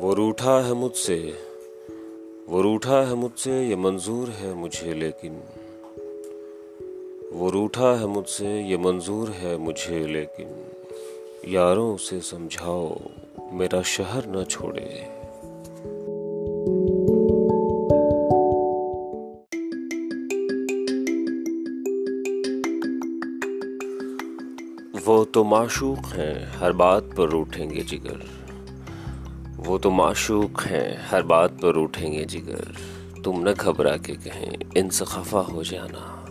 वो रूठा है मुझसे ये मंजूर है मुझे, लेकिन वो रूठा है मुझसे ये मंजूर है मुझे, लेकिन यारों उसे समझाओ मेरा शहर न छोड़े। वो तो माशूक हैं हर बात पर रूठेंगे जिगर, वो तो माशूक हैं हर बात पर रूठेंगे जिगर, तुम न घबरा के कहें इनसे खफा हो जाना।